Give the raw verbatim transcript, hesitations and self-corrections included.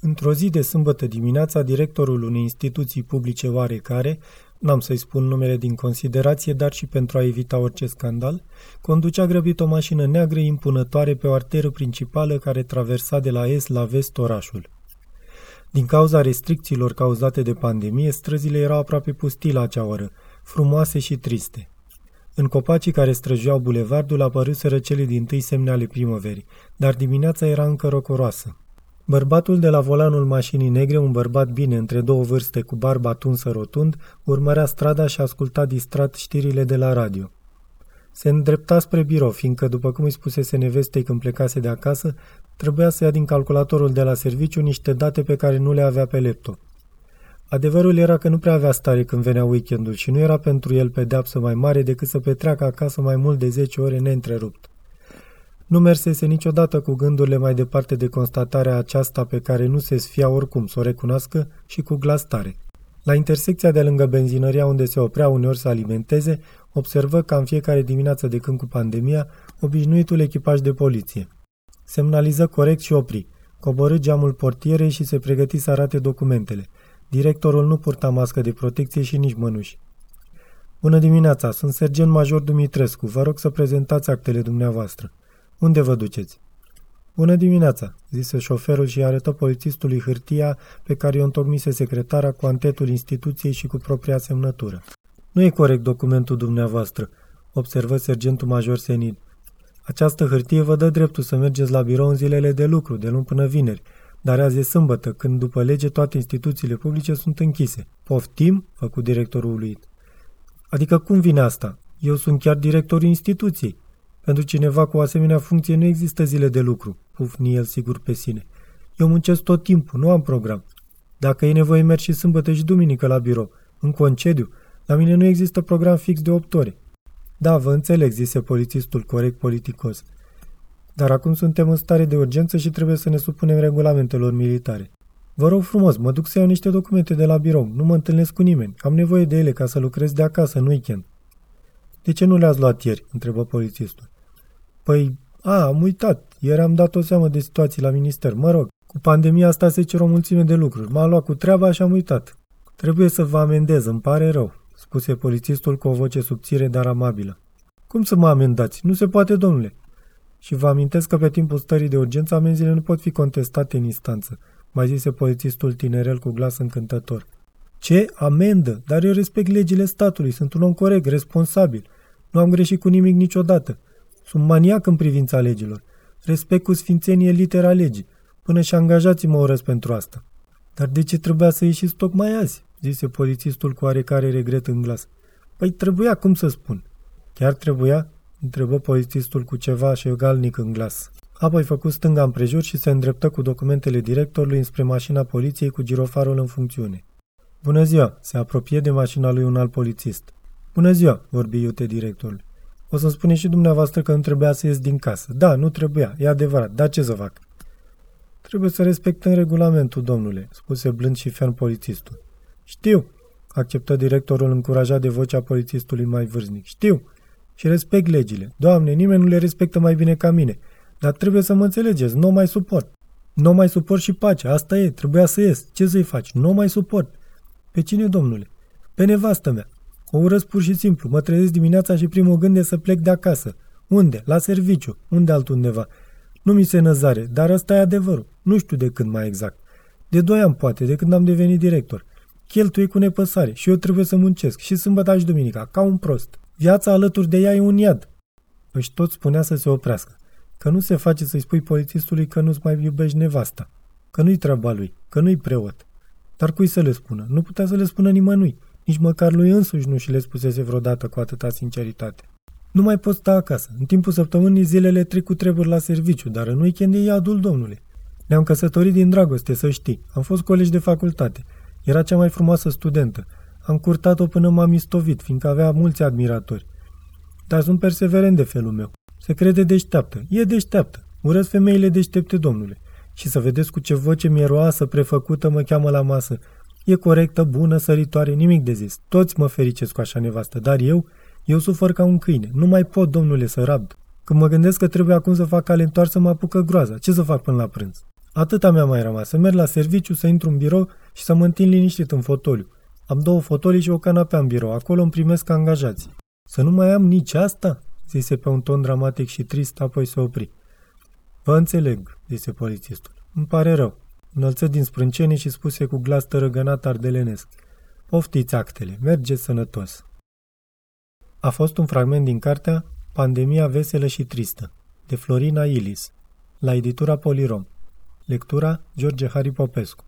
Într-o zi de sâmbătă dimineața, directorul unei instituții publice oarecare, n-am să-i spun numele din considerație, dar și pentru a evita orice scandal, conducea grăbit o mașină neagră impunătoare pe o arteră principală care traversa de la est la vest orașul. Din cauza restricțiilor cauzate de pandemie, străzile erau aproape pustii la acea oră, frumoase și triste. În copacii care străjuiau bulevardul apăruseră cele dintâi semne ale primăverii, dar dimineața era încă rocoroasă. Bărbatul de la volanul mașinii negre, un bărbat bine între două vârste cu barba tunsă rotund, urmărea strada și asculta distrat știrile de la radio. Se îndrepta spre birou, fiindcă, după cum îi spusese nevestei când plecase de acasă, trebuia să ia din calculatorul de la serviciu niște date pe care nu le avea pe laptop. Adevărul era că nu prea avea stare când venea weekendul și nu era pentru el pedeapsă mai mare decât să petreacă acasă mai mult de zece ore neîntrerupt. Nu mersese niciodată cu gândurile mai departe de constatarea aceasta pe care nu se sfia oricum să o recunoască și cu glas tare. La intersecția de lângă benzinăria unde se oprea uneori să alimenteze, observă ca în fiecare dimineață de când cu pandemia, obișnuitul echipaj de poliție. Semnaliză corect și opri, coborî geamul portierei și se pregăti să arate documentele. Directorul nu purta mască de protecție și nici mănuși. Bună dimineața, sunt sergent major Dumitrescu, vă rog să prezentați actele dumneavoastră. Unde vă duceți? Bună dimineața, zise șoferul și arătă polițistului hârtia pe care o întocmise secretara cu antetul instituției și cu propria semnătură. Nu e corect documentul dumneavoastră, observă sergentul major senil. Această hârtie vă dă dreptul să mergeți la birou în zilele de lucru, de luni până vineri, dar azi e sâmbătă, când după lege toate instituțiile publice sunt închise. Poftim? Făcu directorul uluit. Adică cum vine asta? Eu sunt chiar directorul instituției. Pentru cineva cu o asemenea funcție nu există zile de lucru, pufni el sigur pe sine. Eu muncesc tot timpul, nu am program. Dacă e nevoie, merg și sâmbătă și duminică la birou, în concediu. La mine nu există program fix de opt ore. Da, vă înțeleg, zise polițistul corect politicos. Dar acum suntem în stare de urgență și trebuie să ne supunem regulamentelor militare. Vă rog frumos, mă duc să iau niște documente de la birou, nu mă întâlnesc cu nimeni, am nevoie de ele ca să lucrez de acasă în weekend. De ce nu le-ați luat ieri? Întrebă polițistul. Păi, a, am uitat, ieri am dat o seamă de situații la minister, mă rog, cu pandemia asta se cer o mulțime de lucruri, m-a luat cu treaba și am uitat. Trebuie să vă amendez, îmi pare rău, spuse polițistul cu o voce subțire, dar amabilă. Cum să mă amendați? Nu se poate, domnule. Și vă amintesc că pe timpul stării de urgență amenziile nu pot fi contestate în instanță, mai zise polițistul tinerel cu glas încântător. Ce? Amendă? Dar eu respect legile statului, sunt un om corect, responsabil. Nu am greșit cu nimic niciodată. Sunt maniac în privința legilor. Respect cu sfințenie litera legii. Până și angajații mă urăsc pentru asta. Dar de ce trebuia să ieșiți tocmai azi? Zise polițistul cu oarecare regret în glas. Păi trebuia, cum să spun? Chiar trebuia? Întrebă polițistul cu ceva șegalnic în glas. Apoi făcu stânga împrejur și se îndreptă cu documentele directorului înspre mașina poliției cu girofarul în funcțiune. Bună ziua! Se apropie de mașina lui un alt polițist. Bună ziua! Vorbi iute directorul. O să-mi spuneți și dumneavoastră că nu trebuia să ies din casă. Da, nu trebuia, e adevărat, dar ce să fac? Trebuie să respectăm regulamentul, domnule, spuse blând și ferm polițistul. Știu, acceptă directorul încurajat de vocea polițistului mai vârstnic. Știu și respect legile. Doamne, nimeni nu le respectă mai bine ca mine, dar trebuie să mă înțelegeți, nu mai suport. Nu mai suport și pace, asta e, trebuia să ies. Ce să-i faci? Nu mai suport. Pe cine, domnule? Pe nevastă mea. O urăsc pur și simplu. Mă trezesc dimineața și primul gând e să plec de acasă. Unde? La serviciu. Unde altundeva? Nu mi se năzare, dar ăsta e adevărul. Nu știu de când mai exact. De doi ani poate, de când am devenit director. Cheltuie cu nepăsare și eu trebuie să muncesc și sâmbătă și duminica, ca un prost. Viața alături de ea e un iad. Își tot spunea să se oprească. Că nu se face să-i spui polițistului că nu-ți mai iubești nevasta. Că nu-i treaba lui, că nu-i preot. Dar cui să le spună? Nu putea să le spună nimănui. Nici măcar lui însuși nu și le spusese vreodată cu atâta sinceritate. Nu mai pot sta acasă. În timpul săptămânii zilele trec cu treburi la serviciu, dar în weekend e iadul, domnule. Ne-am căsătorit din dragoste, să știi. Am fost colegi de facultate. Era cea mai frumoasă studentă. Am curtat-o până m-am istovit, fiindcă avea mulți admiratori. Dar sunt perseverent de felul meu. Se crede deșteaptă. E deșteaptă. Urăsc femeile deștepte, domnule. Și să vedeți cu ce voce mieroasă, prefăcută, mă cheamă la masă. E corectă, bună, săritoare, nimic de zis. Toți mă fericesc cu așa nevastă, dar eu, eu sufăr ca un câine. Nu mai pot, domnule, să rabd. Când mă gândesc că trebuie acum să fac calentar, să mă apucă groaza. Ce să fac până la prânz? Atâta mi-a mai rămas, să merg la serviciu, să intru în birou și să mă întind liniștit în fotoliu. Am două fotolii și o canapea în birou, acolo îmi primesc angajații. Să nu mai am nici asta? Zise pe un ton dramatic și trist, apoi se opri. Vă înțeleg, zise polițistul. Îmi pare rău. Înălță din sprâncene și spuse cu glas tărăgănat ardelenesc. Poftiți actele, mergeți sănătos. A fost un fragment din cartea Pandemia veselă și tristă, de Florina Ilis, la editura Polirom. Lectura George Haripopescu.